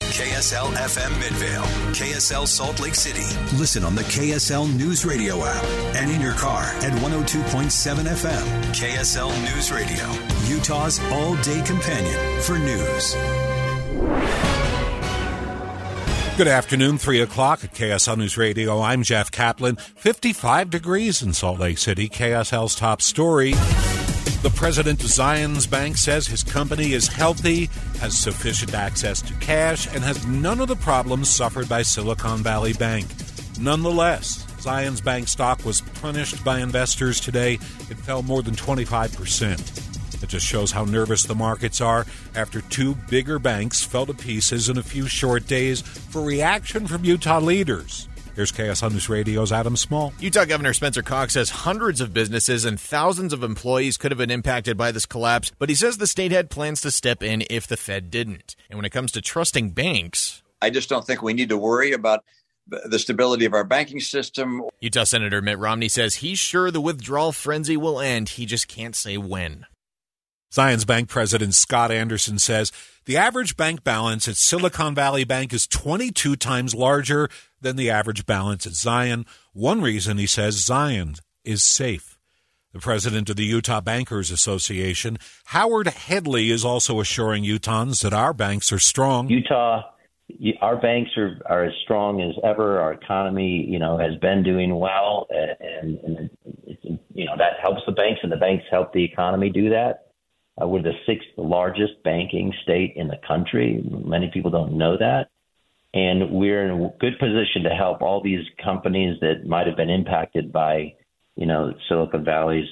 KSL FM Midvale, KSL Salt Lake City. Listen on the KSL News Radio app and in your car at 102.7 FM. KSL News Radio, Utah's all-day companion for news. Good afternoon, 3 o'clock at KSL News Radio. I'm Jeff Kaplan. 55 degrees in Salt Lake City. KSL's top story. The president of Zions Bank says his company is healthy, has sufficient access to cash, and has none of the problems suffered by Silicon Valley Bank. Nonetheless, Zions Bank stock was punished by investors today. It fell more than 25%. It just shows how nervous the markets are after two bigger banks fell to pieces in a few short days for reaction from Utah leaders. Here's KSL News Radio's Adam Small. Utah Governor Spencer Cox says hundreds of businesses and thousands of employees could have been impacted by this collapse, but he says the state had plans to step in if the Fed didn't. And when it comes to trusting banks... I just don't think we need to worry about the stability of our banking system. Utah Senator Mitt Romney says he's sure the withdrawal frenzy will end. He just can't say when. Zions Bank President Scott Anderson says the average bank balance at Silicon Valley Bank is 22 times larger than the average balance at Zion. One reason, he says, Zion is safe. The president of the Utah Bankers Association, Howard Headley, is also assuring Utahns that our banks are strong. Utah, our banks are as strong as ever. Our economy, has been doing well, and that helps the banks, and the banks help the economy do that. We're the sixth largest banking state in the country. Many people don't know that. And we're in a good position to help all these companies that might have been impacted by, Silicon Valley's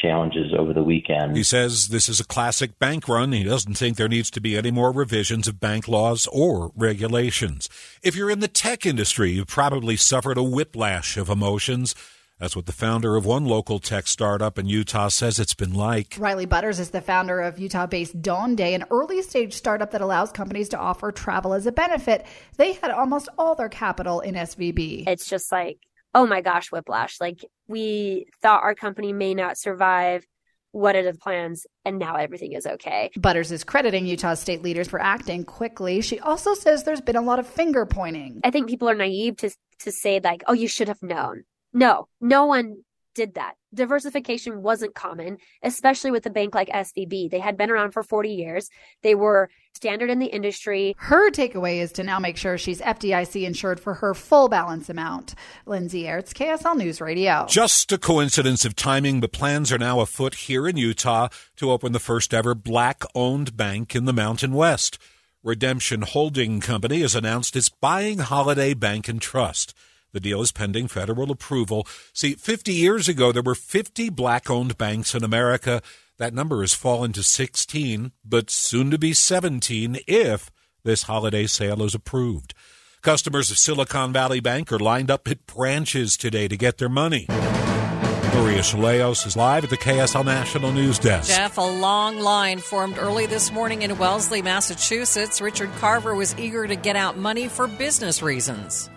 challenges over the weekend. He says this is a classic bank run. He doesn't think there needs to be any more revisions of bank laws or regulations. If you're in the tech industry, you've probably suffered a whiplash of emotions. That's what the founder of one local tech startup in Utah says it's been like. Riley Butters is the founder of Utah-based Dawn Day, an early-stage startup that allows companies to offer travel as a benefit. They had almost all their capital in SVB. It's just like, oh my gosh, whiplash. Like, we thought our company may not survive. What are the plans? And now everything is okay. Butters is crediting Utah state leaders for acting quickly. She also says there's been a lot of finger pointing. I think people are naive to say like, oh, you should have known. No, no one did that. Diversification wasn't common, especially with a bank like SVB. They had been around for 40 years. They were standard in the industry. Her takeaway is to now make sure she's FDIC insured for her full balance amount. Lindsay Ertz, KSL News Radio. Just a coincidence of timing, but plans are now afoot here in Utah to open the first ever Black-owned bank in the Mountain West. Redemption Holding Company has announced it's buying Holiday Bank and Trust. The deal is pending federal approval. See, 50 years ago, there were 50 black-owned banks in America. That number has fallen to 16, but soon to be 17 if this holiday sale is approved. Customers of Silicon Valley Bank are lined up at branches today to get their money. Maria Shilaos is live at the KSL National News Desk. Jeff, a long line formed early this morning in Wellesley, Massachusetts. Richard Carver was eager to get out money for business reasons.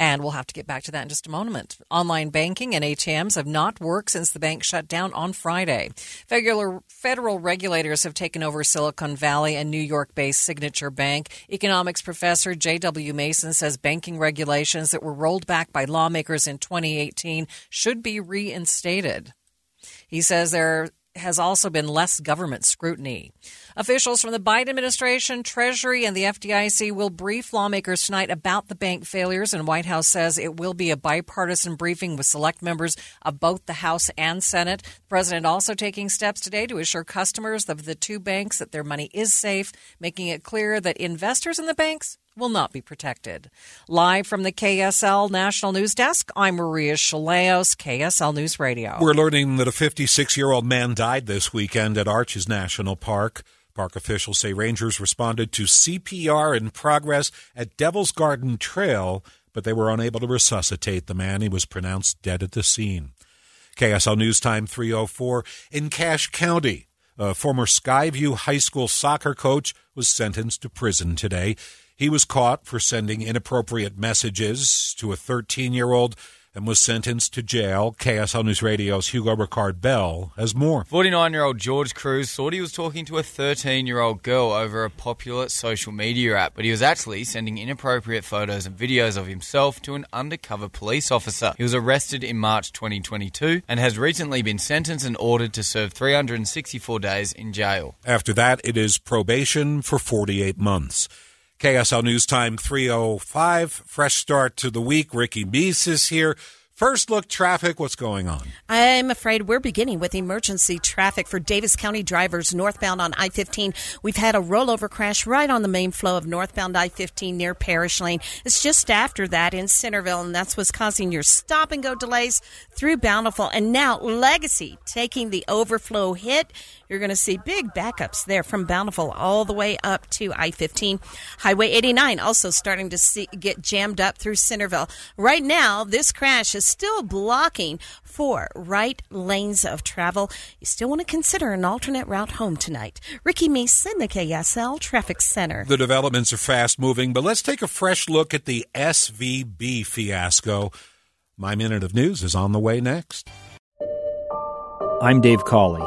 And we'll have to get back to that in just a moment. Online banking and ATMs have not worked since the bank shut down on Friday. Federal regulators have taken over Silicon Valley and New York-based Signature Bank. Economics professor J.W. Mason says banking regulations that were rolled back by lawmakers in 2018 should be reinstated. He says there has also been less government scrutiny. Officials from the Biden administration, Treasury, and the FDIC will brief lawmakers tonight about the bank failures, and White House says it will be a bipartisan briefing with select members of both the House and Senate. The president also taking steps today to assure customers of the two banks that their money is safe, making it clear that investors in the banks will not be protected. Live from the KSL National News Desk, I'm Maria Shilaos, KSL News Radio. We're learning that a 56-year-old man died this weekend at Arches National Park. Park officials say rangers responded to CPR in progress at Devil's Garden Trail, but they were unable to resuscitate the man. He was pronounced dead at the scene. KSL News Time 3:04 in Cache County. A former Skyview High School soccer coach was sentenced to prison today. He was caught for sending inappropriate messages to a 13-year-old and was sentenced to jail. KSL News Radio's Hugo Ricard Bell has more. 49-year-old George Cruz thought he was talking to a 13-year-old girl over a popular social media app, but he was actually sending inappropriate photos and videos of himself to an undercover police officer. He was arrested in March 2022 and has recently been sentenced and ordered to serve 364 days in jail. After that, it is probation for 48 months. KSL News Time 3:05. Fresh start to the week. Ricky Meese is here. First look traffic, what's going on? I'm afraid we're beginning with emergency traffic for Davis County drivers northbound on I-15. We've had a rollover crash right on the main flow of northbound I-15 near Parish Lane. It's just after that in Centerville, and that's what's causing your stop-and-go delays through Bountiful. And now Legacy taking the overflow hit. You're going to see big backups there from Bountiful all the way up to I-15. Highway 89 also starting to get jammed up through Centerville. Right now, this crash is still blocking four right lanes of travel. You still want to consider an alternate route home tonight. Ricky Meese in the KSL Traffic Center. The developments are fast moving, but let's take a fresh look at the SVB fiasco. My minute of news is on the way next. I'm Dave Cawley,